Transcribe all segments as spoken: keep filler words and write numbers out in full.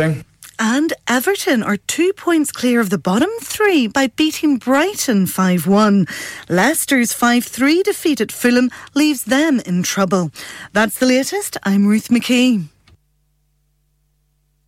Thing. And Everton are two points clear of the bottom three by beating Brighton five one. Leicester's five three defeat at Fulham leaves them in trouble. That's the latest. I'm Ruth McKee.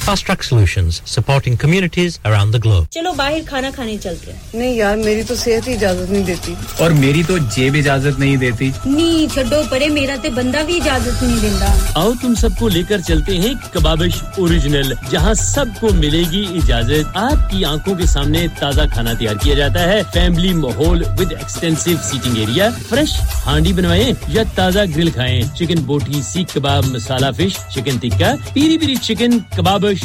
Fast Track Solutions, supporting communities around the globe. Chalo bahir khana khane chalte hain. Nahi yaar, meri to sehat hi ijazat nahi deti. Aur meri to jeb ijazat nahi deti. Nahi chhaddo pare, mera te banda bhi ijazat nahi denda. Aao tum sabko lekar chalte hain Kababish original जहां सबको मिलेगी इजाजत आपकी आंखों के सामने ताजा खाना तैयार किया जाता है फैमिली माहौल with extensive seating area fresh handi बनवाएं या ताजा ग्रिल खाएं chicken boti seekh kebab masala fish chicken tikka Piri Piri chicken Kababish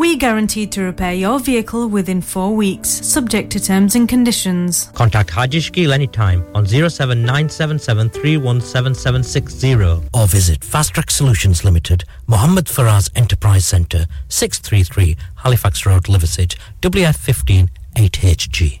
We guarantee to repair your vehicle within four weeks, subject to terms and conditions. Contact Haji Shkil anytime on oh seven nine seven seven, three one seven seven six oh or visit Fast Track Solutions Limited, Mohammed Faraz Enterprise Centre, six thirty-three Halifax Road, Liversidge, W F fifteen eight H G.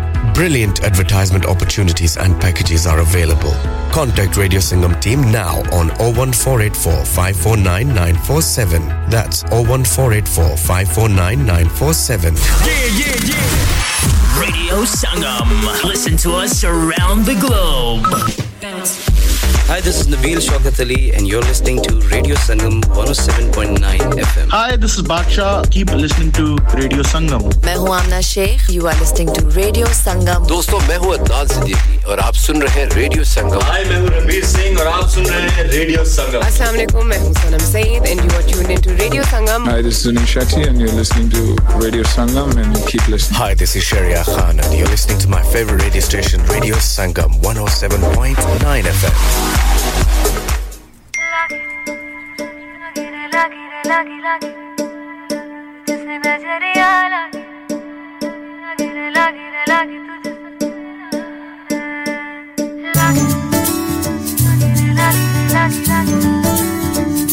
Brilliant advertisement opportunities and packages are available. Contact Radio Sangam team now on oh one four eight four, five four nine, nine four seven. That's oh one four eight four, five four nine, nine four seven. Yeah, yeah, yeah. Radio Sangam. Listen to us around the globe. Hi, this is Naveed Shokat Ali and you're listening to Radio Sangam one oh seven point nine F M. Hi, this is Baksha. Keep listening to Radio Sangam. मैं हूँ Amna Sheikh. You are listening to Radio Sangam. दोस्तों मैं हूँ अदनान सिद्दीकी और आप सुन रहे हैं Radio Sangam. Hi, मैं हूँ रबीर सिंह और आप सुन रहे हैं Radio Sangam. अस्सलाम वालेकुम मैं हूँ सनम Saeed and you are tuned into Radio Sangam. Hi, this is Nisha Shetty and you're listening to Radio Sangam and keep listening. Hi, this is Sharia Khan and you're listening to my favorite radio station Radio Sangam one oh seven point nine F M. Lagi lagi jisne nazariya lagi lagi lagi lagi tujhe lagi lagi lagi lagi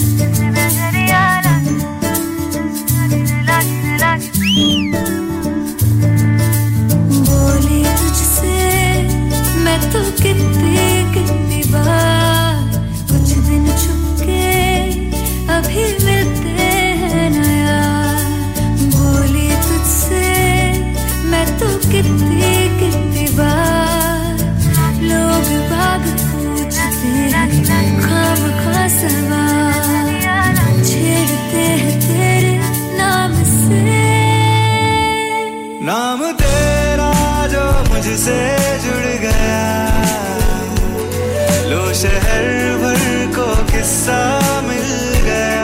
jisne nazariya lagi lagi lagi boli tujhse main to kitni kitni baar kuch din chup ke abhi milte कितनी कितनी बार लोग बाग पूछते हैं खाम खा सवाल छेड़ते हैं तेरे नाम से नाम तेरा जो मुझसे जुड़ गया लो शहर भर को किस्सा मिल गया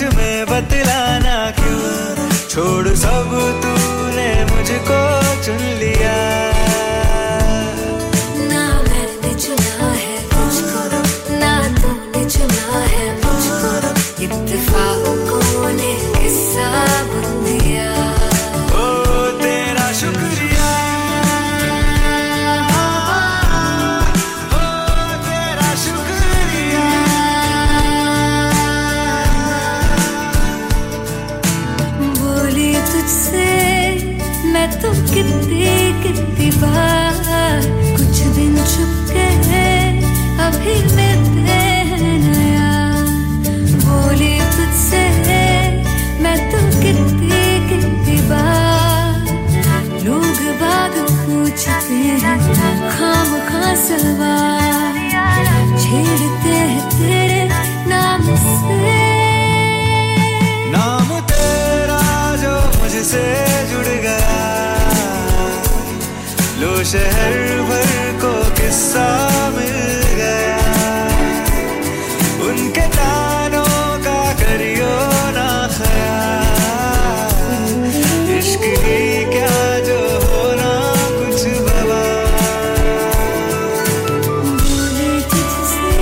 मुझ में बतलाना क्यों छोड़ सब तूने मुझको चुन लिया ना मैंने चुना है मुझको ना तूने चुना है मुझको इत्तेफाक को ने किस्सा बुन दिया ओ तेरा शुक्रिया तुम कितनी कितनी बार कुछ दिन छुप गए अभी मैं नया बोली तुझसे मैं तुम कितनी कितनी बार लोग बाग पूछते हैं खाम खा सवाल छेड़ते हैं तेरे नाम से नाम तेरा जो मुझसे जुड़ गया लो शहर भर को किस्सा मिल गया उनके तानों का करियो ना ख्याल इश्क की क्या जो होना कुछ बवा बोले तुझसे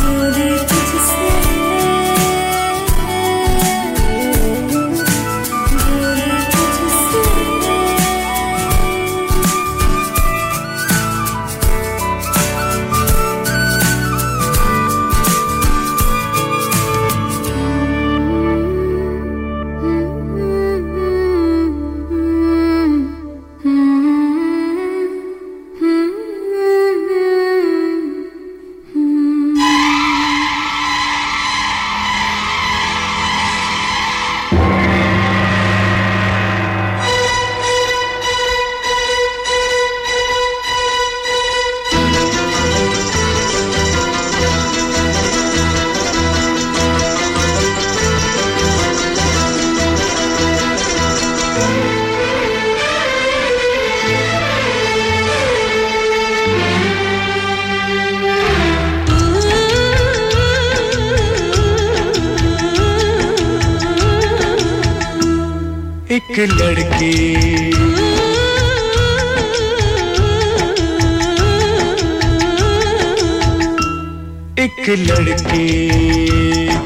बोले तुझसे एक लड़की एक लड़की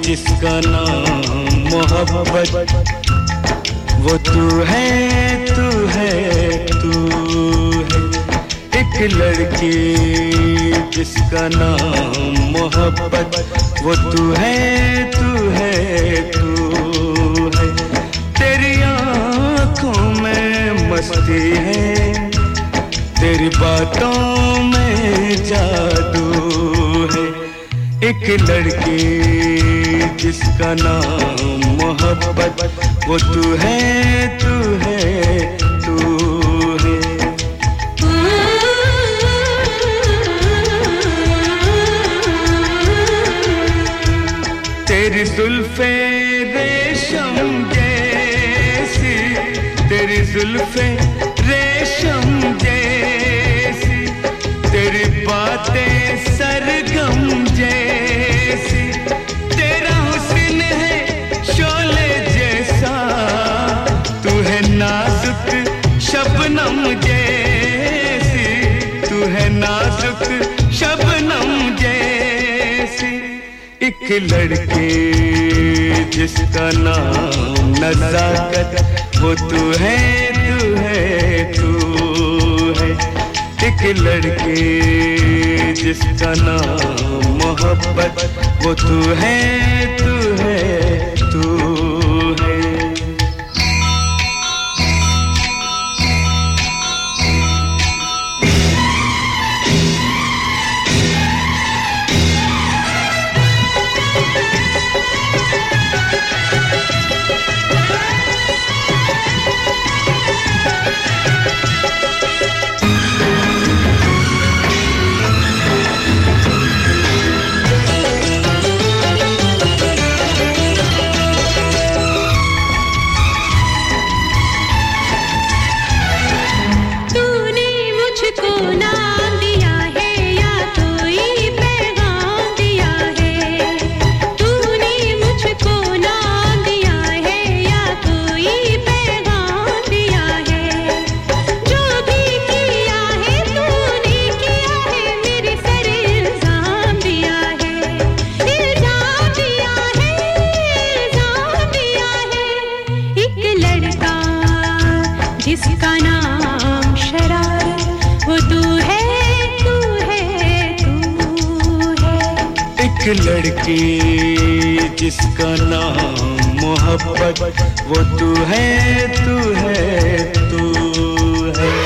जिसका नाम मोहब्बत वो तू है तू है तू है एक लड़की जिसका नाम मोहब्बत वो तू है तू है तू मस्ती है तेरी बातों में जादू है एक लड़की जिसका नाम मोहब्बत वो तू है तू है तू है तेरी जुल्फे रेशम तेरी जुल्फे रेशम जैसी तेरी बातें सरगम जैसी तेरा हुस्न है शोले जैसा तू है नाजुक शबनम जैसी तू है नाजुक शबनम जैसी एक लड़की जिसका नाम नज़ाकत वो तू है तू है तू है एक लड़की जिसका नाम मोहब्बत वो तू है तू है तू है लड़की जिसका नाम मोहब्बत वो तू है तू है तू है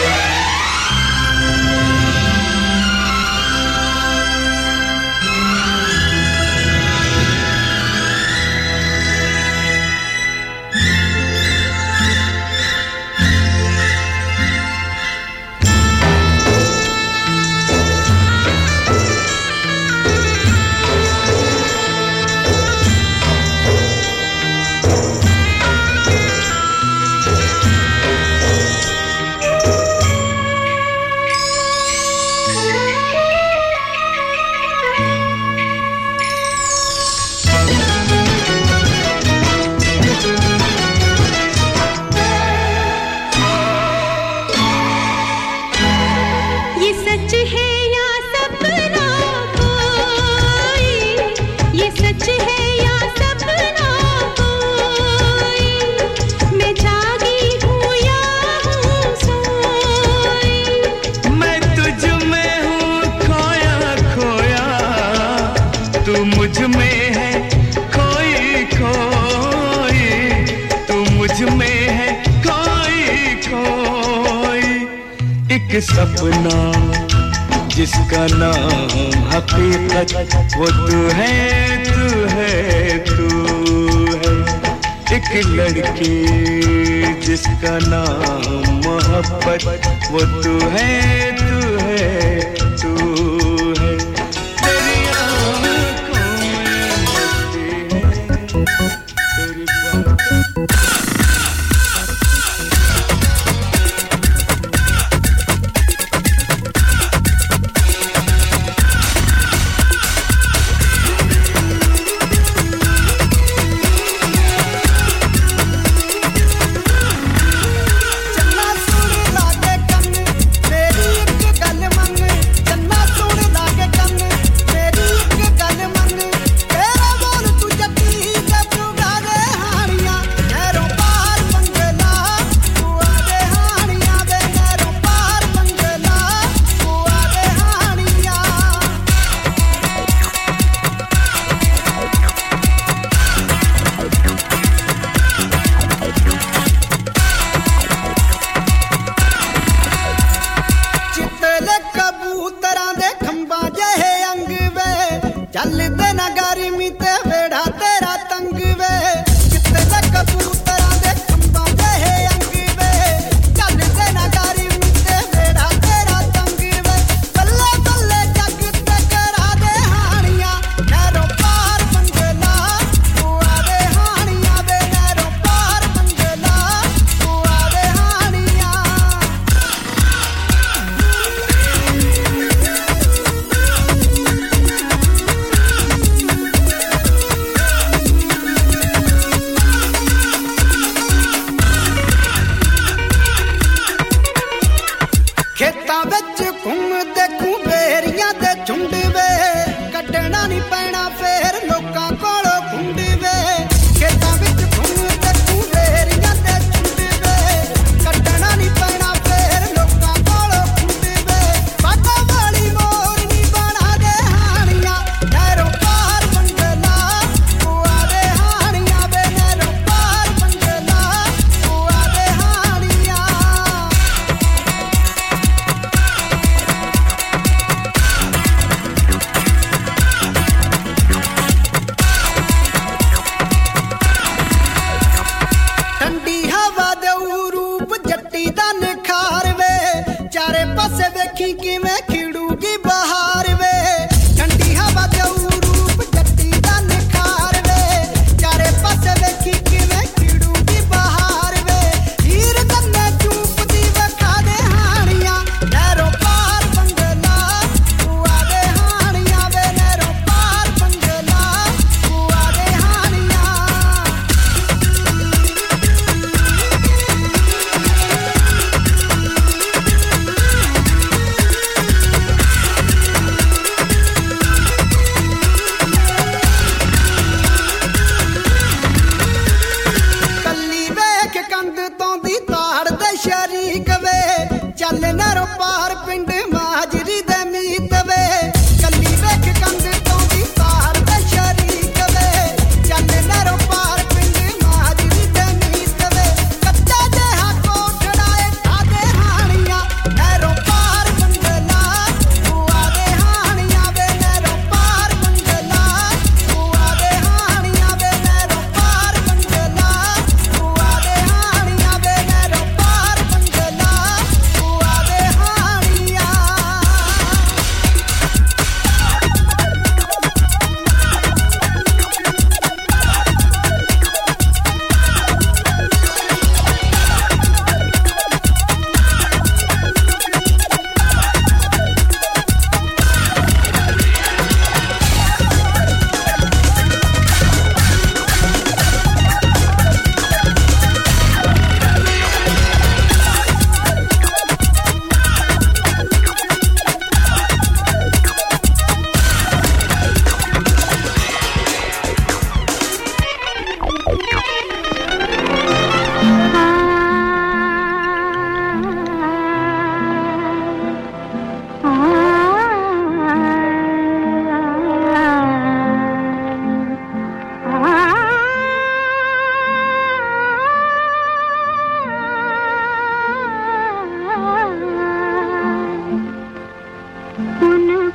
सपना जिसका नाम हकीकत वो तू है तू है तू है एक लड़की जिसका नाम मोहब्बत वो तू है तू है तू है तेरी आँखों में मस्ती है तेरी बात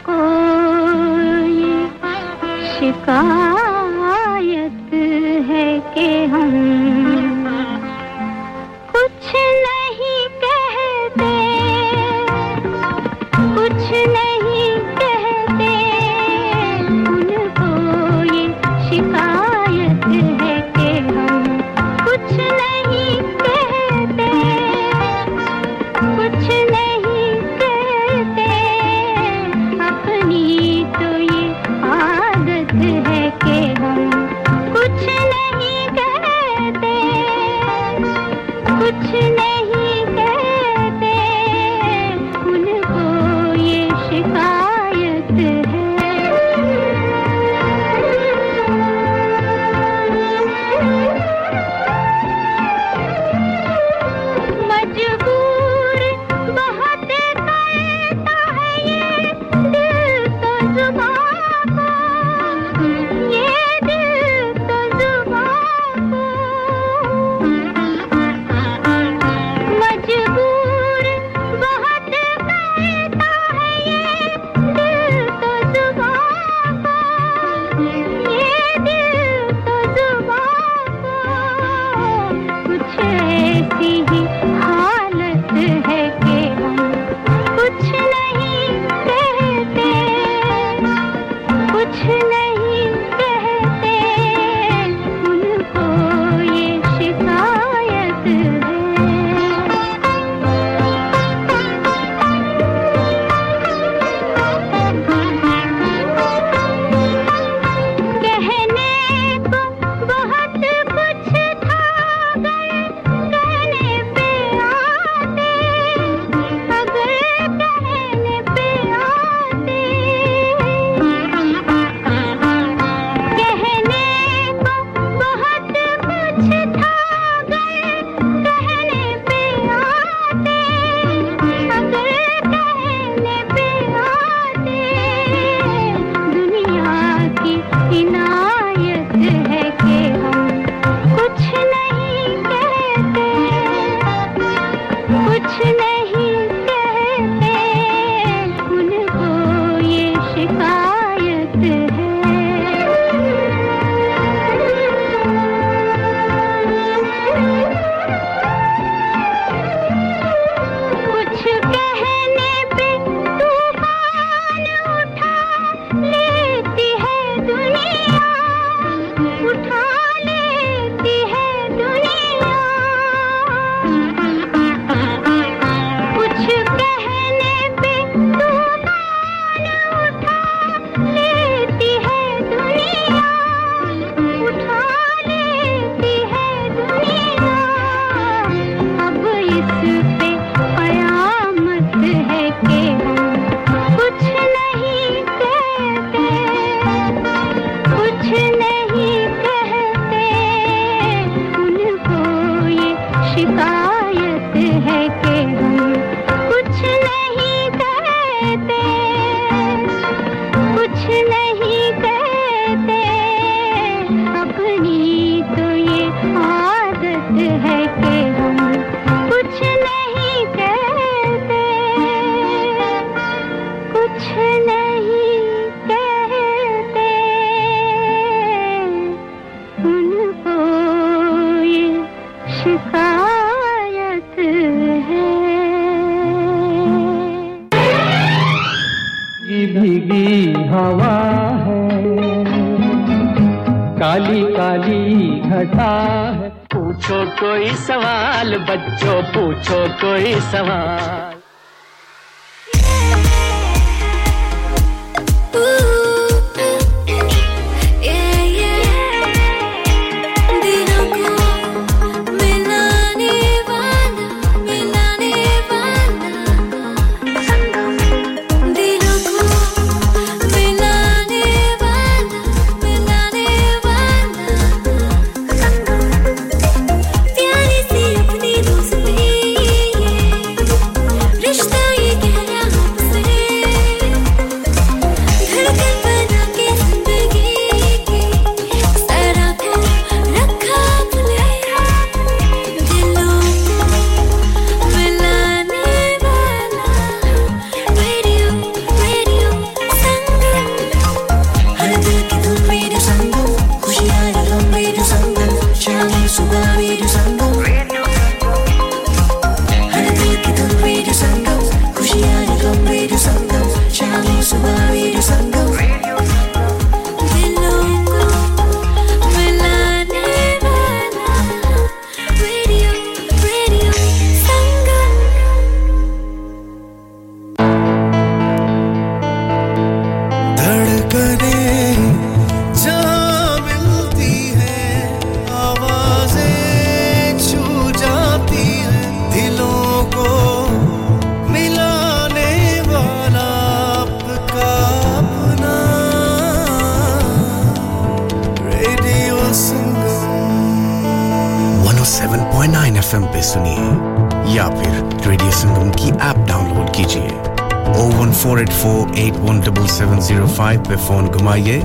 कोई शिकायत है कि हम कुछ नहीं कहते कुछ नहीं कहते उनको ये शिकायत है कि हम कुछ नहीं कहते कुछ नहीं कहते अपनी तो ये आदत है कि हम कुछ नहीं कहते कुछ नहीं कहते उनको ये शिकायत है मजबूर बहुत करता है ये दिल तो जुबान को ये दिल तो जुबान को मजबूर बहुत कहता है ये दिल तो जुबां को ये दिल तो जुबां को कुछ ऐसी ही हालत है कि हम कुछ नहीं कहते कुछ नहीं कहते उनको ये शिकायत है कहने को बहुत कुछ था गए कहने पे आते अगर कहने पे आते कहने को बहुत कुछ था गए कहने पे आते अगर कहने पे आते दुनिया की इनायत है कि हम कुछ नहीं कहते कुछ नहीं कहते उनको ये शिकायत है कुछ कहने पे तूफान उठा लेती है दुनिया उठा लेती है दुनिया कुछ कहने पे तूफान उठा लेती है दुनिया उठा लेती है दुनिया अब इस पे कयामत है कि हम कुछ नहीं कहते कुछ नहीं कहते उनको ये शिकायत है कि हम कुछ नहीं कहते कुछ नहीं कहते अपनी तो ये आदत है कि हम कुछ नहीं कहते कुछ नहीं कहते उनको ये शिकायत है ये भीगी हवा है काली काली घटा है पूछो कोई सवाल बच्चों पूछो कोई सवाल दिलों को मिलाने वाला मिलाने वाला दिलों को मिलाने वाला मिलाने वाला प्यारे से अपने दोस्त हैं ये पे फोन घुमाइए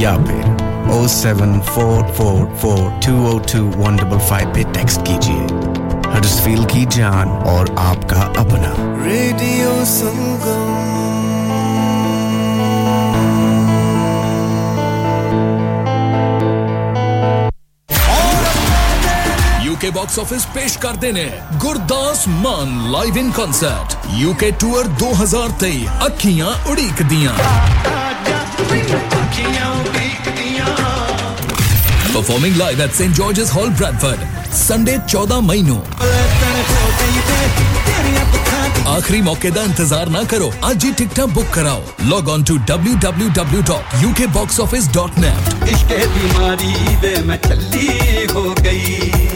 या फिर oh seven four four four two oh two one five five पे टेक्स्ट कीजिए हर्ट्सफील्ड की जान और आपका अपना radio Sangam UK Box Office पेश कर देने Gurdas Maan live in concert UK Tour twenty twenty-three अखियां उड़ीक दियां Performing live at St. George's Hall, Bradford, Sunday fourteenth May no. Aakhri mauke da intezar na karo, aaj hi tickets book karao. Log on to w w w dot u k box office dot net. Ishq e bimari de main challi ho gayi.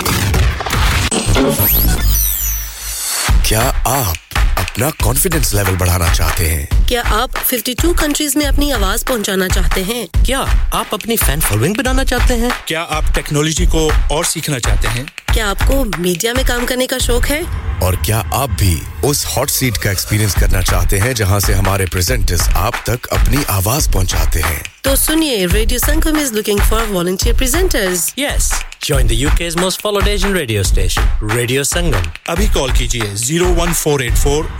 Kya aap अपना confidence level बढ़ाना चाहते हैं क्या आप fifty-two countries में अपनी आवाज पहुंचाना चाहते हैं क्या आप अपनी फैन फॉलोइंग बनाना चाहते हैं क्या आप टेक्नोलॉजी को और सीखना चाहते हैं क्या आपको मीडिया में काम करने का शौक है और क्या आप भी उस हॉट सीट का एक्सपीरियंस करना चाहते हैं जहां से हमारे प्रेजेंटर्स आप तक अपनी आवाज पहुंचाते हैं तो सुनिए radio Sangam is looking for volunteer presenters yes Join the UK's most followed Asian radio station, Radio Sangam. Abhi call kijiye oh one four eight four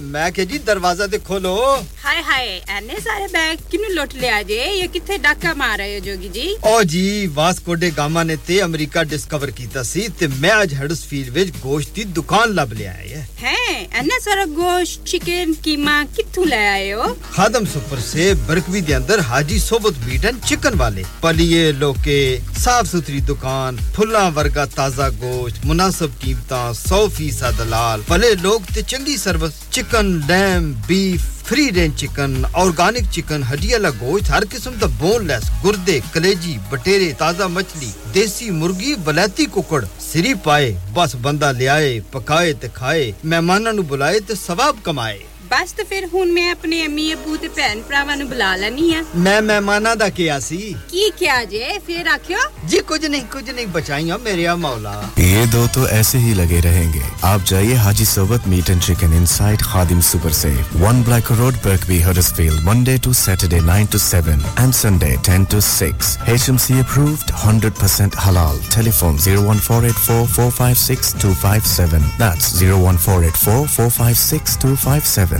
मैं कह जी दरवाजा दे खोलो हाय हाय एने सारे बैग किने लुट ले आजे ये किथे डाका मार रहे हो जोगी जी ओ जी वास्को डे गामा ने ते अमेरिका डिस्कवर कीता सी ते मैं आज हडर्सफील्ड विच गोश्त दी दुकान लब ले आए है हैं एने सारा गोश्त चिकन कीमा किथु ले आए हो खादम सुपर से बरकवी दे अंदर हाजी सोबत मीट एंड चिकन वाले पलिए लोके साफ सुथरी दुकान फुल्ला वर्गा ताजा गोश्त मुनासिब कीमतां one hundred percent दलाल भले लोग ते चंगी service Chicken, lamb, beef, free-range chicken, organic chicken, हड्डियाला गोश्त, हर किस्म दा boneless, गुर्दे, कलेजी, बटेरे, ताजा मछली, देसी मुर्गी, बलाती कुकड़, सिरी पाए, बस बंदा ले आए, पकाए ते खाए, मेहमानां नु बुलाए ते सवाब कमाए। बस तो फिर हुन मैं अपने अम्मी अब्बू ते भैन भरावां नु बुला लैनी आ मैं मेहमानां दा किया सी की किया जे फिर आखियो जी कुछ नहीं कुछ नहीं बचाइयो मेरेया मौला ये दो तो ऐसे ही लगे रहेंगे आप जाइए हाजी सोबत meat and chicken inside Khadim super से one Black Road Birkby Huddersfield Monday to Saturday nine to seven and Sunday ten to six HMC approved one hundred percent halal telephone oh one four eight four four five six two five seven that's oh one four eight four four five six two five seven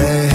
Say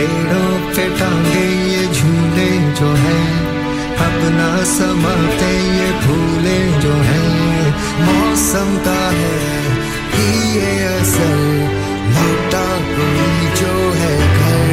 पेड़ों पे टांगे ये झूले जो हैं अपना समाते ये भूले जो हैं मौसम का है कि ये असर लौटा कोई जो है घर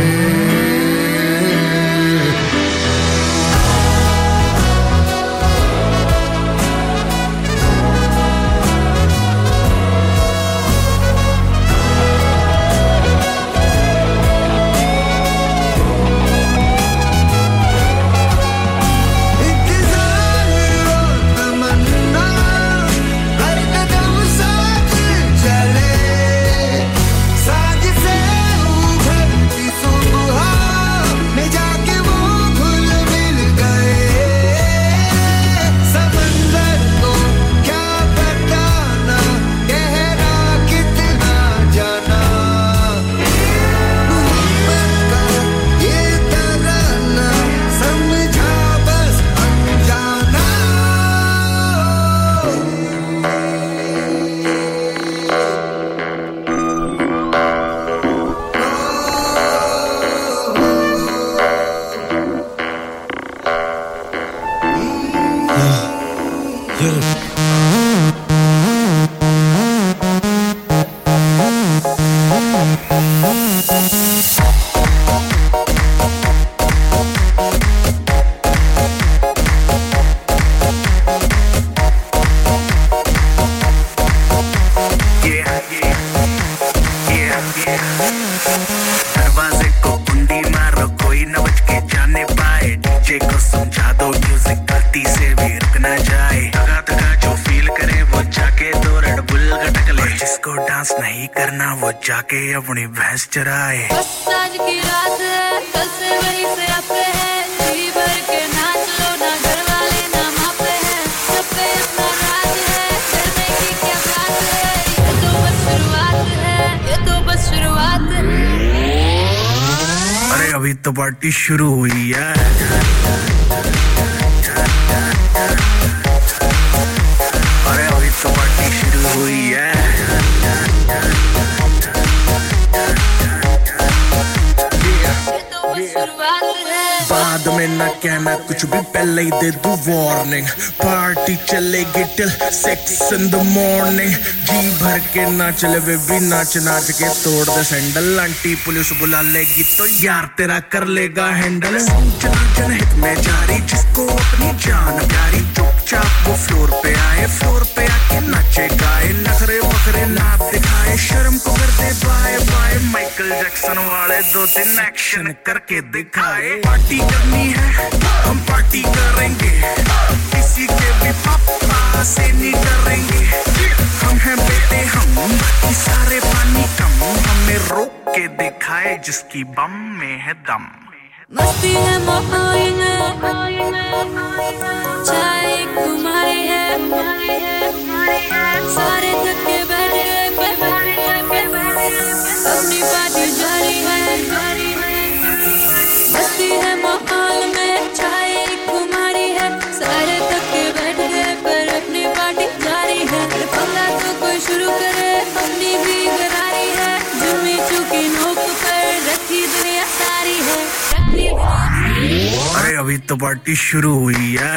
शुरू हुई है अरे अभी तो पार्टी शुरू हुई है बाद में ना कहना कुछ भी पहले ही दे दूं वार्निंग पार्टी चलेगी till six in the morning जी भर के नाचले वे भी नाच नाच के तोड़ दे सैंडल आंटी पुलिस बुला लेगी तो यार तेरा कर लेगा हैंडल चला चल हिट में जारी जिसको अपनी जान प्यारी चुपचाप वो फ्लोर पे आए फ्लोर पे आके नाचे गाए नखरे वखरे ना दिखाए शर्म को कर दे बाय बाय माइकल जैक्सन वाले दो दिन एक्शन करके दिखाए पार्टी करनी है हम पार्टी करेंगे किसी के भी पापा से नहीं करेंगे हम हैं बेटे हम बाकी सारे पानी कम हमें रोक के दिखाए जिसकी बम में है दम मस्ती है मोइन चाय कुमाई है सारे थक के बैठ गए अपनी पार्टी जारी है मस्ती है माहौल में चाय कुमारी है सारे थक के बैठ गए पर अपनी पार्टी जारी है शुरू करे अपनी भी करारी है जुम्मे चुकी नोक पर रखी दुनिया सारी है अरे अभी तो पार्टी शुरू हुई है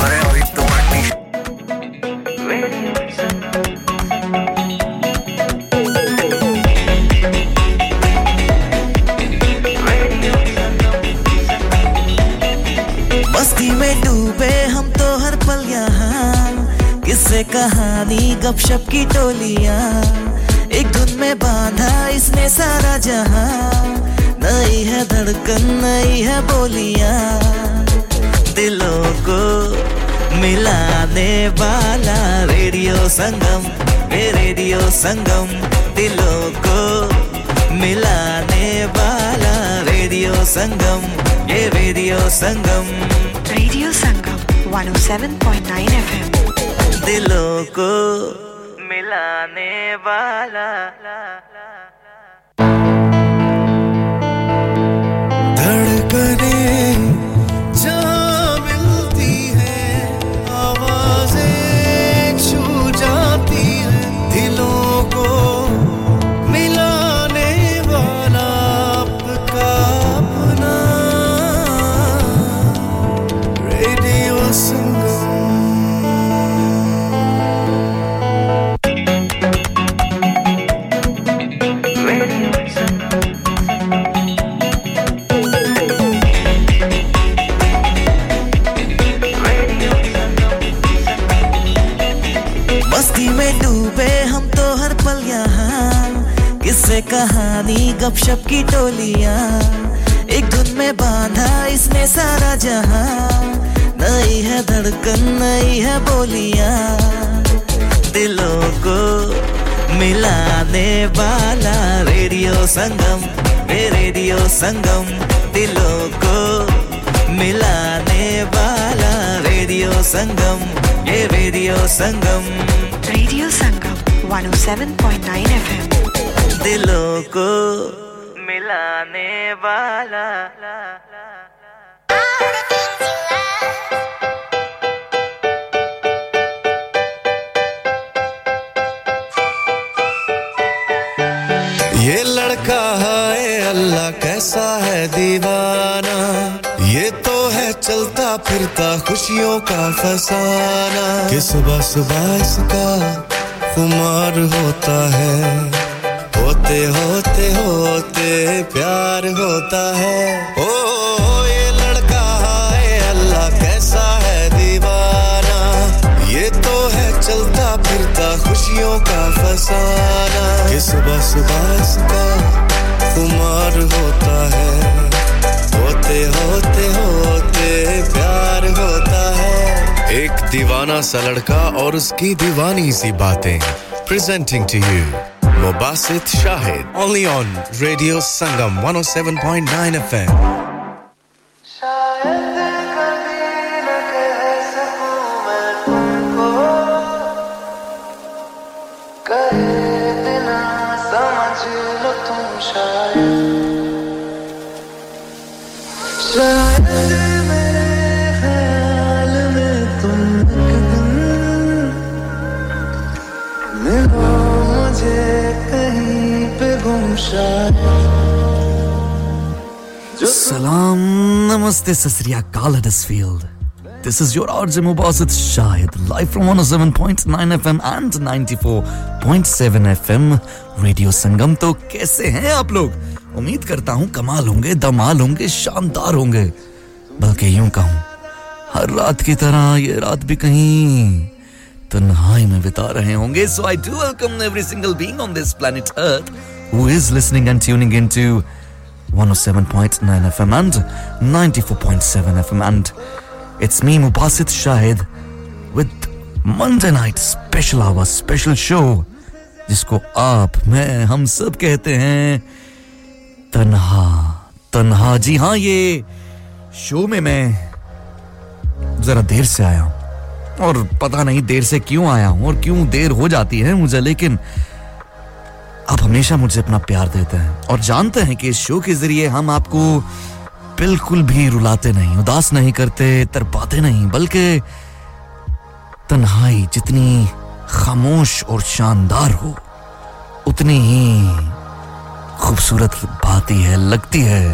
अरे अभी तो पार्टी से कहानी गपशप की टोलियां एक धुन में बांधा इसने सारा जहां नई है धड़कन नई है बोलियां दिलों को मिलाने वाला रेडियो संगम ये रेडियो संगम दिलों को मिलाने वाला रेडियो संगम ये radio Sangam radio Sangam one oh seven point nine F M दिलों को मिलाने वाला धड़कनें जहाँ मिलती हैं आवाजें छू जाती हैं दिलों को जैसे कहानी गपशप की टोलियां एक धुन में बांधा इसने सारा जहां नई है धड़कन नई है बोलियां दिलों को मिलाने वाला रेडियो संगम ये रेडियो संगम दिलों को मिलाने वाला रेडियो संगम ये radio Sangam radio Sangam one oh seven point nine F M दिलों को मिलाने वाला ये लड़का है अल्लाह कैसा है दीवाना ये तो है चलता फिरता खुशियों का फसाना कि सुबह सुबह इसका खुमार होता है होते होते होते प्यार होता है ओ, ओ ये लड़का है अल्लाह कैसा है दीवाना ये तो है चलता फिरता खुशियों का फसाना कि सुबह सुबह इसका खुमार होता है होते होते होते प्यार होता है एक दीवाना सा लड़का और उसकी दीवानी सी बातें presenting to you Mubasit Shahid only on Radio Sangam one oh seven point nine F M Salam, Namaste, Sasriya Kaladisfield. This is your R J Mubasit Shahid, live from one oh seven point nine F M and ninety-four point seven F M Radio Sangam. तो कैसे हैं आप लोग? उम्मीद करता हूँ कमाल होंगे, धमाल होंगे, शानदार होंगे. बल्कि यूँ कहूँ, हर रात की तरह ये रात भी कहीं तन्हाई में बिता रहे होंगे. So I do welcome every single being on this planet Earth who is listening and tuning into one oh seven point nine F M and ninety-four point seven F M and it's me Mubasit Shahid with Monday night special hour special show जिसको आप मैं हम सब कहते हैं तन्हा तन्हा जी हाँ ये शो में मैं जरा देर से आया हूँ और पता नहीं देर से क्यों आया हूँ और क्यों देर हो जाती है मुझे लेकिन आप हमेशा मुझे अपना प्यार देते हैं और जानते हैं कि इस शो के जरिए हम आपको बिल्कुल भी रुलाते नहीं उदास नहीं करते तरपाते नहीं बल्कि तन्हाई जितनी खामोश और शानदार हो उतनी ही खूबसूरत बाती है लगती है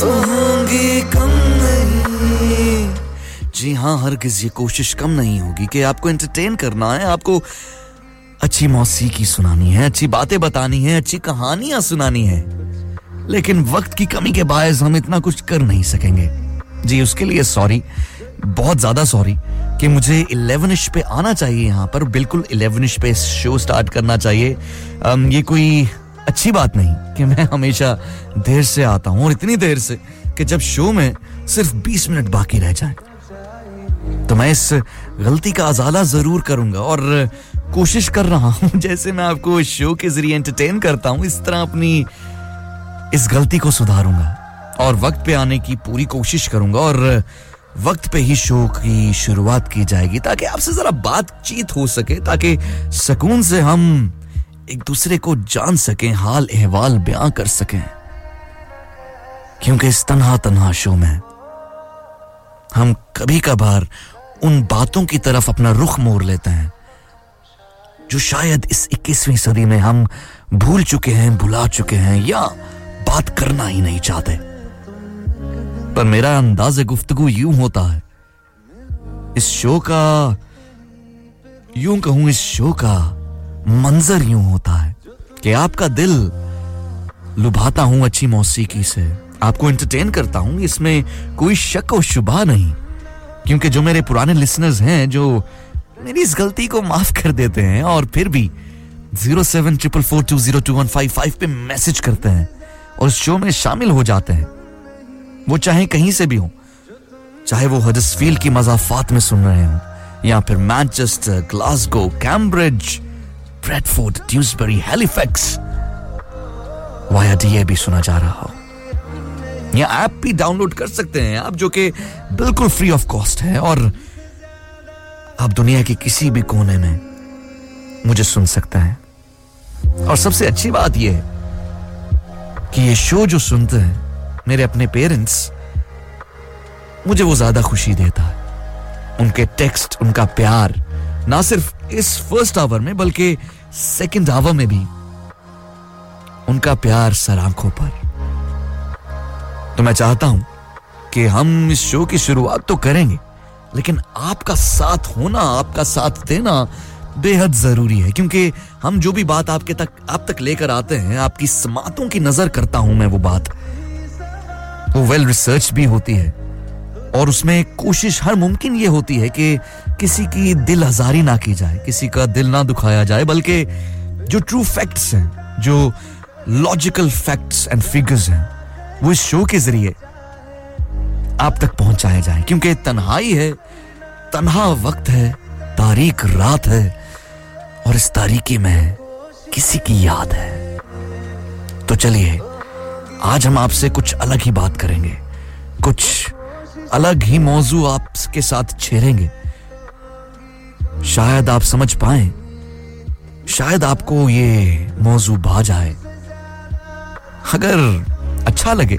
तो होंगी कम नहीं जी हाँ हरगिज़ ये कोशिश कम नहीं होगी कि आपको एंटरटेन करना है आपको अच्छी मौसीकी सुनानी है अच्छी बातें बतानी है अच्छी कहानियां सुनानी है लेकिन वक्त की कमी के बायस हम इतना कुछ कर नहीं सकेंगे जी उसके लिए सॉरी बहुत ज़्यादा सॉरी कि मुझे eleven-ish पे आना चाहिए यहाँ पर बिल्कुल eleven-ish पे शो स्टार्ट करना चाहिए ये कोई अच्छी बात नहीं कि मैं हमेशा देर से आता हूं और इतनी देर से कि जब शो में सिर्फ बीस मिनट बाकी रह जाएं तो मैं इस गलती का अजाला जरूर करूंगा और कोशिश कर रहा हूं जैसे मैं आपको इस शो के जरिए एंटरटेन करता हूं इस तरह अपनी इस गलती को सुधारूंगा और वक्त पे आने की पूरी कोशिश करूंगा और वक्त पे ही शो की शुरुआत की जाएगी ताकि आपसे जरा बातचीत हो सके ताकि सुकून से हम एक दूसरे को जान सकें हाल अहवाल बयां कर सकें क्योंकि इस तन्हा तन्हा शो में हम कभी-कभार उन बातों की तरफ अपना रुख मोड़ लेते हैं जो शायद इस इक्कीसवीं सदी में हम भूल चुके हैं, भुला चुके हैं या बात करना ही नहीं चाहते। पर मेरा अंदाज़े गुफ्तगू यूं होता है, इस शो का यूं कहूं इस शो का मंजर यूं होता है कि आपका दिल लुभाता हूं अच्छी मौसीकी से, आपको एंटरटेन करता हूं, इसमें कोई शक और शुबा नहीं, क्योंकि जो मेरे पुराने लिसनर्स हैं जो मेरी इस गलती को माफ कर देते हैं और फिर भी zero seven four four two zero two one five five पे मैसेज करते हैं और इस शो में शामिल हो जाते हैं, वो चाहे कहीं से भी हो, चाहे वो हडर्सफील्ड की मज़ाफात में सुन रहे हों या फिर Manchester, Glasgow, Cambridge, Bradford, Dewsbury, Halifax via DAB सुना जा रहा हो। यह ऐप भी डाउनलोड कर सकते हैं आप, जो कि बिल्कुल फ्री ऑफ कॉस्ट है और आप दुनिया के किसी भी कोने में मुझे सुन सकते हैं। और सबसे अच्छी बात यह है कि ये शो जो सुनते हैं मेरे अपने पेरेंट्स, मुझे वो ज्यादा खुशी देता है। उनके टेक्स्ट, उनका प्यार ना सिर्फ इस फर्स्ट आवर में बल्कि सेकंड आवर में भी, उनका प्यार सर आंखों पर। तो मैं चाहता हूं कि हम इस शो की शुरुआत तो करेंगे, लेकिन आपका साथ होना, आपका साथ देना बेहद जरूरी है, क्योंकि हम जो भी बात आपके तक आप तक लेकर आते हैं, आपकी समातों की नजर करता हूं मैं, वो बात वो वेल रिसर्च भी होती है और उसमें कोशिश हर मुमकिन ये होती है कि किसी की दिल आजारी ना की जाए, किसी का दिल ना दुखाया जाए, बल्कि जो ट्रू फैक्ट्स हैं, जो लॉजिकल फैक्ट्स एंड फिगर्स हैं, वो इस शो के जरिए आप तक पहुंचाए जाएं, क्योंकि तन्हाई है, तन्हा वक्त है, तारीख रात है और इस तारीकी में किसी की याद है। तो चलिए, आज हम आपसे कुछ अलग ही बात करेंगे, कुछ अलग ही मौजू आपके साथ छेड़ेंगे, शायद आप समझ पाएं, शायद आपको ये मौजू भा जाए। अगर अच्छा लगे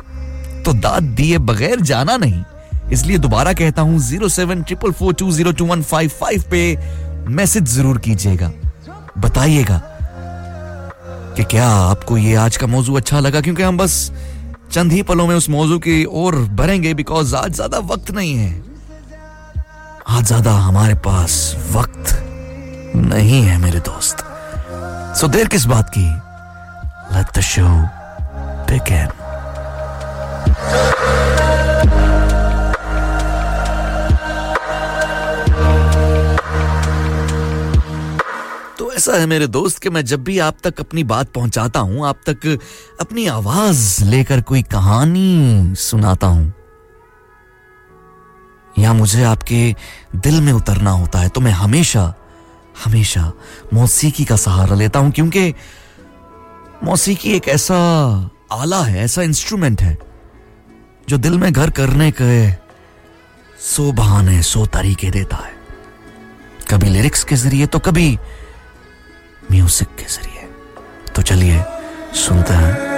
तो दाद दिए बगैर जाना नहीं, इसलिए दोबारा कहता हूं zero seven four four two zero two one five five पे मैसेज जरूर कीजिएगा, बताइएगा कि क्या आपको ये आज का मौजू अच्छा लगा, क्योंकि हम बस चंद ही पलों में उस मौजू की ओर बढ़ेंगे, बिकॉज आज ज्यादा वक्त नहीं है, आज ज्यादा हमारे पास वक्त नहीं है मेरे दोस्त। सो देर किस बात की, लेट द शो begin. तो ऐसा है मेरे दोस्त कि मैं जब भी आप तक अपनी बात पहुंचाता हूं, आप तक अपनी आवाज लेकर कोई कहानी सुनाता हूं या मुझे आपके दिल में उतरना होता है, तो मैं हमेशा हमेशा मौसीकी का सहारा लेता हूं, क्योंकि मौसीकी एक ऐसा आला है, ऐसा इंस्ट्रूमेंट है जो दिल में घर करने के सौ बहाने, सौ तरीके देता है, कभी लिरिक्स के जरिए तो कभी म्यूजिक के जरिए। तो चलिए सुनते हैं।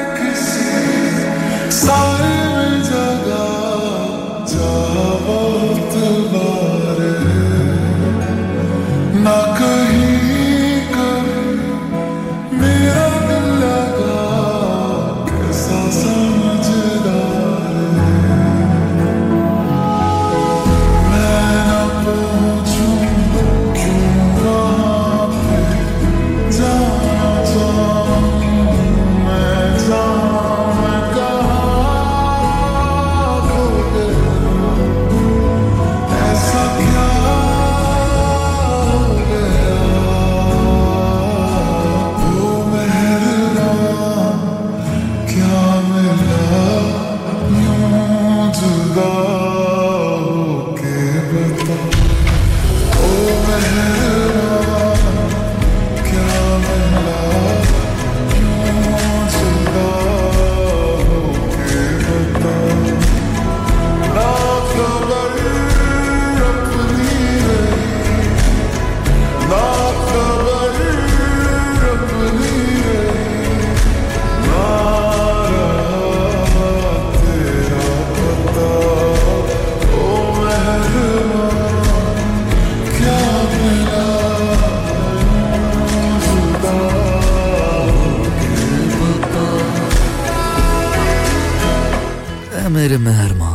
मेरे मेहरमा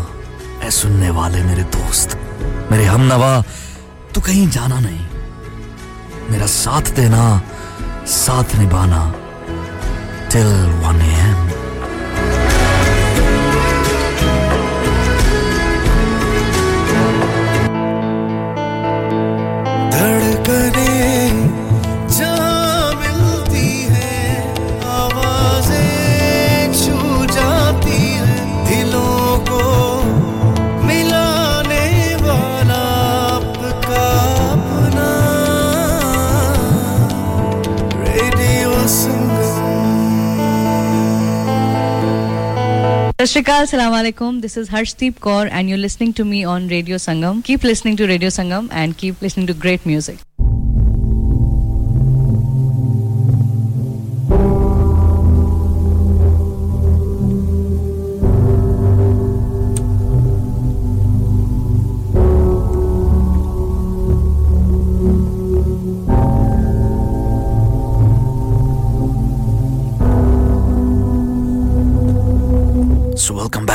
ऐ सुनने वाले मेरे दोस्त मेरे हमनवा तू कहीं जाना नहीं मेरा साथ देना साथ निभाना till one a m Shikal, Assalamu Alaikum. This is Harshdeep Kaur and you're listening to me on Radio Sangam. Keep listening to Radio Sangam and keep listening to great music.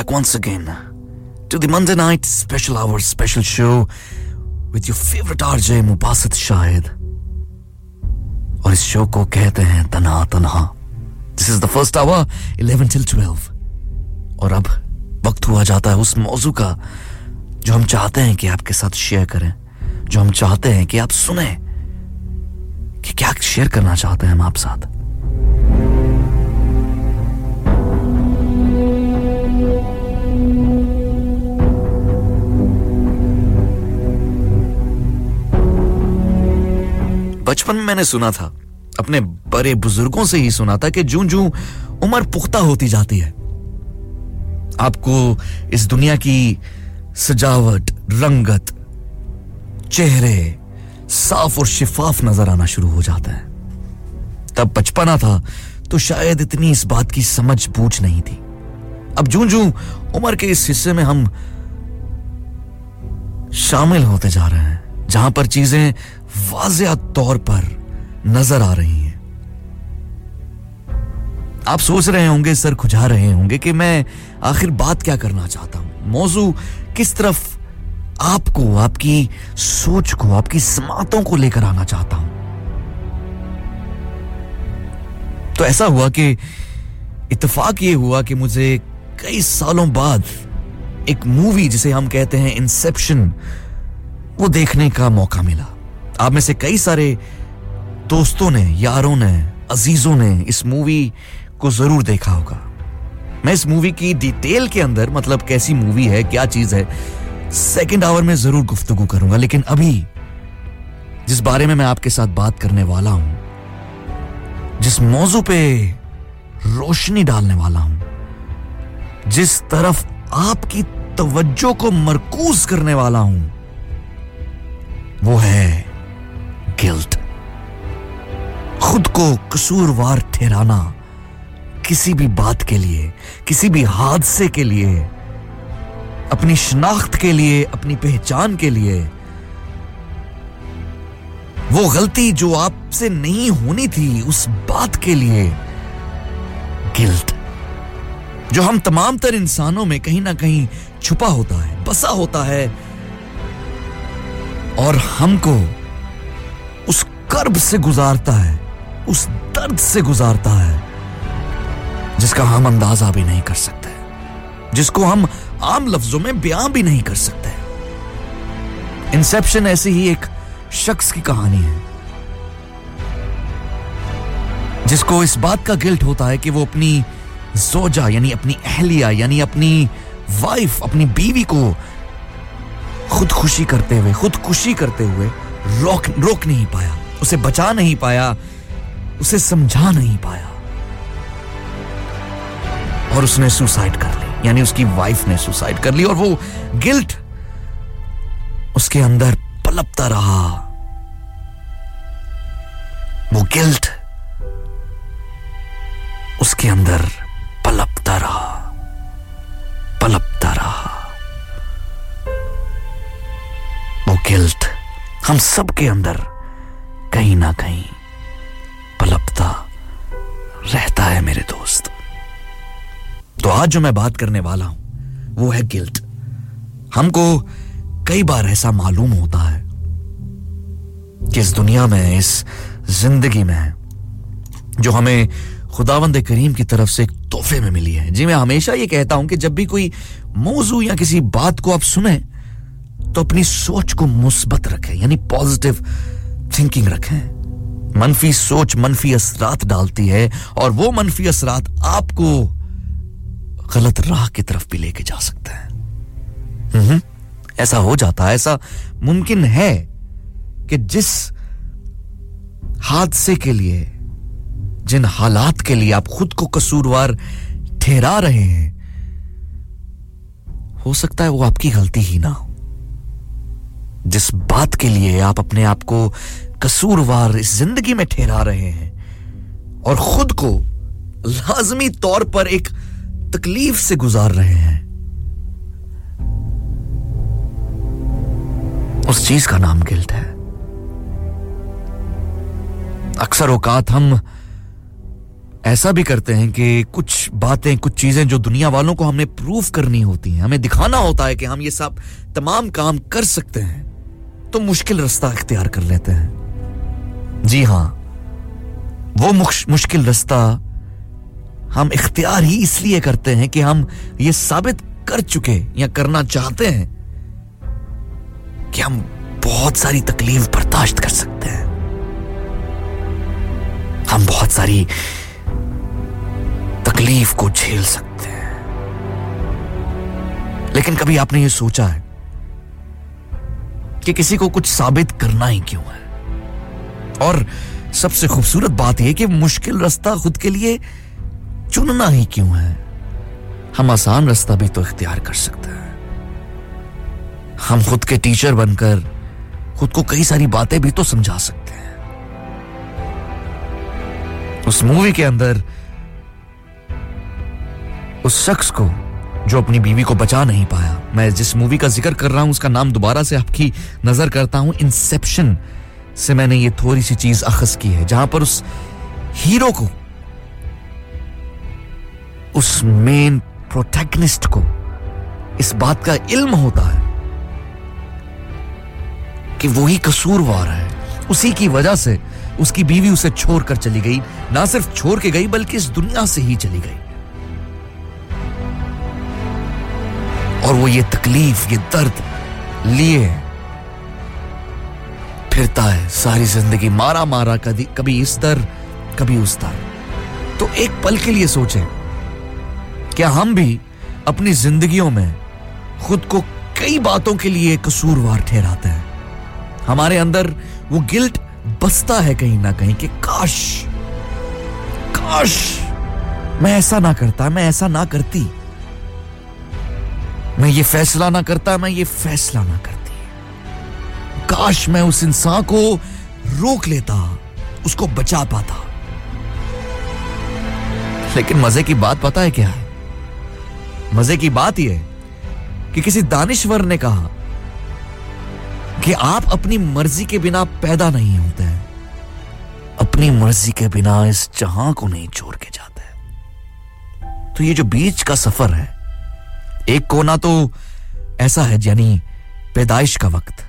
Once again to the Monday night special hour special show with your favorite R J Mubasit Shahid aur is show ko kehte hain Tanha Tanha this is the first hour eleven till twelve aur ab waqt hua jata hai us mauzu ka jo hum chahte hain ki aapke sath share kare jo hum chahte hain ki aap sune ki kya share karna chahte hain hum aap sath बचपन में मैंने सुना था अपने बड़े बुजुर्गों से ही सुना था कि जूं-जूं उम्र पुख्ता होती जाती है आपको इस दुनिया की सजावट रंगत चेहरे साफ और शिफाफ नजर आना शुरू हो जाता है तब बचपना था तो शायद इतनी इस बात की समझ बूझ नहीं थी अब जूं-जूं उम्र के इस हिस्से में हम शामिल होते जा रहे हैं जहां पर चीजें वाज़ेह तौर पर नजर आ रही हैं आप सोच रहे होंगे सर खुजा रहे होंगे कि मैं आखिर बात क्या करना चाहता हूं मौजू किस तरफ आपको आपकी सोच को आपकी समातों को लेकर आना चाहता हूं तो ऐसा हुआ कि इत्तेफाक ये हुआ कि मुझे कई सालों बाद एक मूवी जिसे हम कहते हैं इंसेप्शन वो देखने का मौका मिला आप में से कई सारे दोस्तों ने यारों ने अजीजों ने इस मूवी को जरूर देखा होगा मैं इस मूवी की डिटेल के अंदर मतलब कैसी मूवी है क्या चीज है सेकंड आवर में जरूर गुफ्तगू करूंगा लेकिन अभी जिस बारे में मैं आपके साथ बात करने वाला हूं जिस मौजू पे रोशनी डालने वाला हूं जिस तरफ आपकी तवज्जो को मरकूज करने वाला हूं वो है गिल्ट खुद को कसूरवार ठहराना किसी भी बात के लिए किसी भी हादसे के लिए अपनी शनाख्त के लिए अपनी पहचान के लिए वो गलती जो आपसे नहीं होनी थी उस बात के लिए गिल्ट जो हम तमाम तर इंसानों में कहीं ना कहीं छुपा होता है बसा होता है और हमको उस कर्ब से गुजारता है उस दर्द से गुजारता है जिसका हम अंदाजा भी नहीं कर सकते जिसको हम आम लफ्जों में बयां भी नहीं कर सकते इंसेप्शन ऐसी ही एक शख्स की कहानी है जिसको इस बात का गिल्ट होता है कि वो अपनी जोजा यानी अपनी अहलिया यानी अपनी वाइफ अपनी बीवी को खुदकुशी करते हुए खुदकुशी करते हुए रोक रोक नहीं पाया उसे बचा नहीं पाया उसे समझा नहीं पाया और उसने सुसाइड कर ली यानी उसकी वाइफ ने सुसाइड कर ली और वो गिल्ट उसके अंदर पलपता रहा वो गिल्ट उसके अंदर पलपता रहा पलपता रहा वो गिल्ट हम सब के अंदर कहीं ना कहीं पलपता रहता है मेरे दोस्त तो आज जो मैं बात करने वाला हूं वो है गिल्ट हमको कई बार ऐसा मालूम होता है कि इस दुनिया में इस जिंदगी में जो हमें खुदावंद करीम की तरफ से एक तोहफे में मिली है जी मैं हमेशा ये कहता हूं कि जब भी कोई मौजू या किसी बात को आप सुने तो अपनी सोच को मुस्बत रखें यानी पॉजिटिव थिंकिंग रखें मनफी सोच मनफी असरात डालती है और वो मनफी असरात आपको गलत राह की तरफ भी लेके जा सकते हैं ऐसा हो जाता है ऐसा मुमकिन है कि जिस हादसे के लिए जिन हालात के लिए आप खुद को कसूरवार ठहरा रहे हैं हो सकता है वो आपकी गलती ही ना हो जिस बात के लिए आप अपने आप को कसूरवार इस जिंदगी में ठहरा रहे हैं और खुद को लाज़मी तौर पर एक तकलीफ से गुजार रहे हैं उस चीज का नाम गिल्ट है अक्सर औकात हम ऐसा भी करते हैं कि कुछ बातें कुछ चीजें जो दुनिया वालों को हमने प्रूफ करनी होती हैं हमें दिखाना होता है कि हम ये सब तमाम काम कर सकते हैं तो मुश्किल रास्ता इख्तियार कर लेते हैं जी हां वो मुश्किल रास्ता हम इख्तियार ही इसलिए करते हैं कि हम ये साबित कर चुके या करना चाहते हैं कि हम बहुत सारी तकलीफ बर्दाश्त कर सकते हैं हम बहुत सारी तकलीफ को झेल सकते हैं लेकिन कभी आपने ये सोचा है कि किसी को कुछ साबित करना ही क्यों है और सबसे खूबसूरत बात यह कि मुश्किल रास्ता खुद के लिए चुनना ही क्यों है हम आसान रास्ता भी तो इख्तियार कर सकते हैं हम खुद के टीचर बनकर खुद को कई सारी बातें भी तो समझा सकते हैं उस मूवी के अंदर उस शख्स को जो अपनी बीवी को बचा नहीं पाया मैं जिस मूवी का जिक्र कर रहा हूं उसका नाम दोबारा से आपकी नजर करता हूं इंसेप्शन से मैंने ये थोड़ी सी चीज अखज़ की है जहां पर उस हीरो को उस मेन प्रोटैगनिस्ट को इस बात का इल्म होता है कि वो ही कसूरवार है उसी की वजह से उसकी बीवी उसे छोड़कर चली गई ना सिर्फ छोड़ के गई बल्कि इस दुनिया से ही चली गई और वो ये तकलीफ ये दर्द लिए फिरता है सारी जिंदगी मारा मारा कभी इस दर कभी उस दर तो एक पल के लिए सोचें क्या हम भी अपनी जिंदगियों में खुद को कई बातों के लिए कसूरवार ठहराते हैं हमारे अंदर वो गिल्ट बसता है कहीं ना कहीं कि काश काश मैं ऐसा ना करता मैं ऐसा ना करती मैं ये फैसला ना करता मैं ये फैसला ना करती काश मैं उस इंसान को रोक लेता उसको बचा पाता लेकिन मजे की बात पता है क्या है मजे की बात ये कि किसी दानिश्वर ने कहा कि आप अपनी मर्जी के बिना पैदा नहीं होते हैं अपनी मर्जी के बिना इस जहां को नहीं छोड़ के जाते हैं तो ये जो बीच का सफर है एक कोना तो ऐसा है यानी पैदाइश का वक्त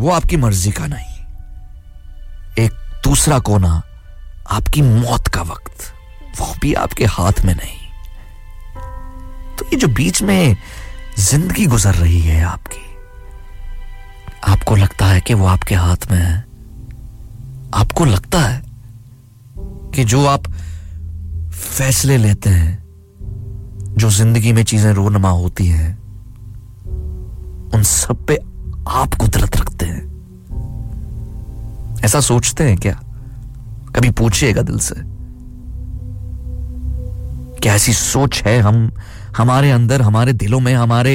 वो आपकी मर्जी का नहीं एक दूसरा कोना आपकी मौत का वक्त वो भी आपके हाथ में नहीं तो ये जो बीच में जिंदगी गुजर रही है आपकी आपको लगता है कि वो आपके हाथ में है आपको लगता है कि जो आप फैसले लेते हैं जो जिंदगी में चीजें रोनमा होती हैं उन सब पे आप कुदरत रखते हैं ऐसा सोचते हैं क्या कभी पूछिएगा दिल से क्या ऐसी सोच है हम हमारे अंदर हमारे दिलों में हमारे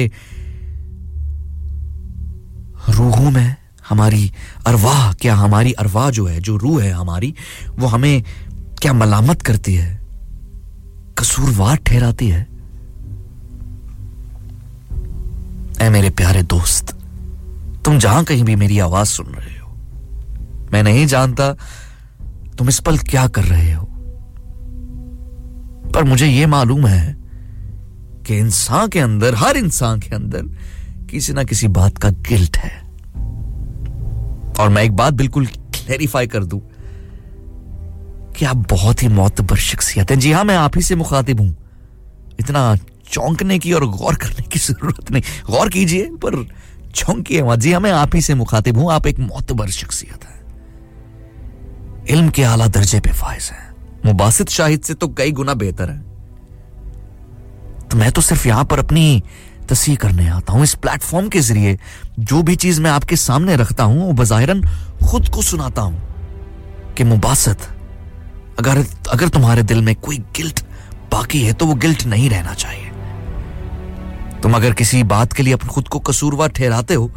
रूहों में हमारी अरवाह क्या हमारी अरवाह जो है जो रूह है हमारी वो हमें क्या मलामत करती है कसूरवार ठहराती है ऐ मेरे प्यारे दोस्त तुम जहां कहीं भी मेरी आवाज सुन रहे हो मैं नहीं जानता तुम इस पल क्या कर रहे हो पर मुझे ये मालूम है कि इंसान के अंदर हर इंसान के अंदर किसी ना किसी बात का गिल्ट है और मैं एक बात बिल्कुल क्लेरिफाई कर दूं कि आप बहुत ही मोतबर शख्सियत हैं जी हां मैं आप ही से मुखातिब हूं इतना चौंकने की और गौर करने की जरूरत नहीं गौर कीजिए पर चौंकिए मत जी हां मैं आप ही से मुखातिब हूं आप एक मोतबर शख्सियत हैं इल्म के आला दर्जे पे फाइज हैं मुबासित शाहिद से तो कई गुना बेहतर है तो मैं तो सिर्फ यहां पर अपनी तस्सीह करने आता हूं इस प्लेटफॉर्म के जरिए जो भी चीज मैं आपके सामने रखता हूं वो बज़ाहिरन खुद को सुनाता हूं कि मुबासित अगर अगर तुम्हारे दिल में कोई गिल्ट बाकी है तो वो गिल्ट नहीं रहना चाहिए तुम अगर किसी बात के लिए अपने खुद को कसूरवार ठहराते हो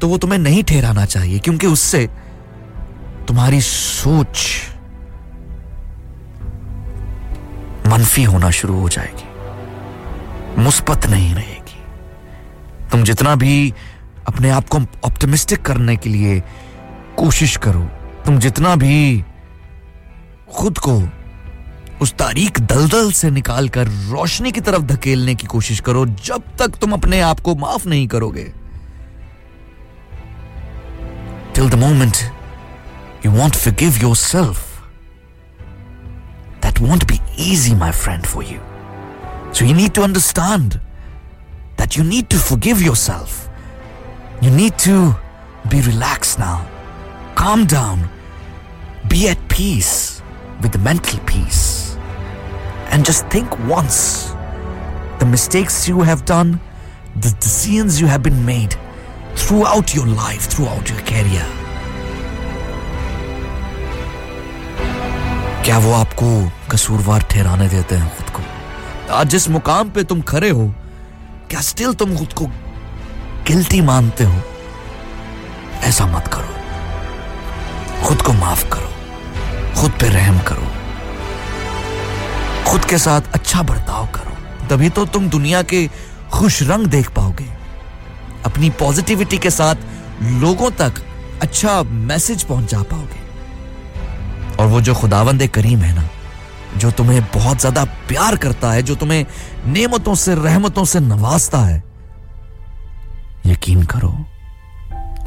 तो वो तुम्हें नहीं ठहराना चाहिए क्योंकि उससे तुम्हारी सोच मनफी होना शुरू हो जाएगी मुस्बत नहीं रहेगी तुम जितना भी अपने आप को ऑप्टिमिस्टिक करने के लिए कोशिश करो तुम जितना भी खुद को उस तारीक दलदल से निकालकर रोशनी की तरफ धकेलने की कोशिश करो जब तक तुम अपने आप को माफ नहीं करोगे till the moment you won't forgive yourself that won't be easy my friend for you so you need to understand that you need to forgive yourself you need to be relaxed now calm down be at peace with the mental peace And just think once, the mistakes you have done, the decisions you have been made throughout your life, throughout your career. क्या वो आपको कसूरवार ठहराने देते हैं खुद को? आज जिस मुकाम पे तुम खड़े हो, क्या still तुम खुद को guilty मानते हो? ऐसा मत करो, खुद को माफ करो, खुद पे रहम करो. खुद के साथ अच्छा बर्ताव करो तभी तो तुम दुनिया के खुश रंग देख पाओगे अपनी पॉजिटिविटी के साथ लोगों तक अच्छा मैसेज पहुंचा पाओगे और वो जो खुदावंद करीम है ना जो तुम्हें बहुत ज्यादा प्यार करता है जो तुम्हें नेमतों से रहमतों से नवाजता है यकीन करो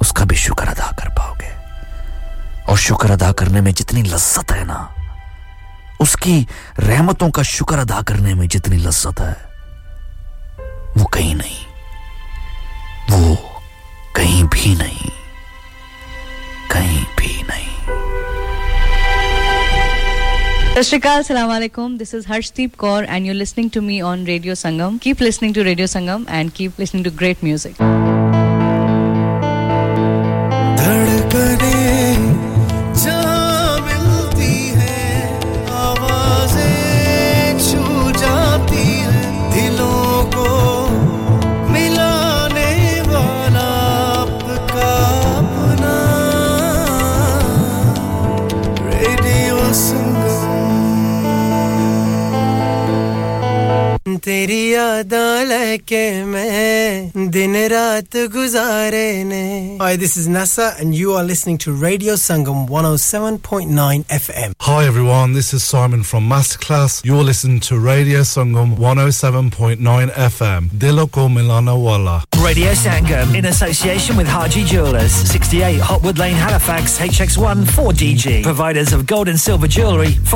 उसका भी शुक्र अदा कर पाओगे और शुक्र अदा करने में जितनी लज्जत है ना उसकी रहमतों का शुक्र अदा करने में जितनी लज्जत है वो कहीं नहीं वो कहीं भी नहीं कहीं भी नहीं Assalamualaikum, Assalamu alaikum. This is Harshdeep Kaur and you're listening to me on Radio Sangam. Keep listening to Radio Sangam and keep listening to great music. तेरी यादां लेके मैं दिन रात गुजारे ने Hi, this is Nasa and you are listening to Radio Sangam one oh seven point nine F M. Hi everyone, this is Simon from Masterclass. You're listening to Radio Sangam one oh seven point nine F M. Dilo ko milana wala. Radio Sangam in association with Haji Jewelers, sixty-eight Hotwood Lane, Halifax, H X one four D G. Providers of gold and silver jewellery.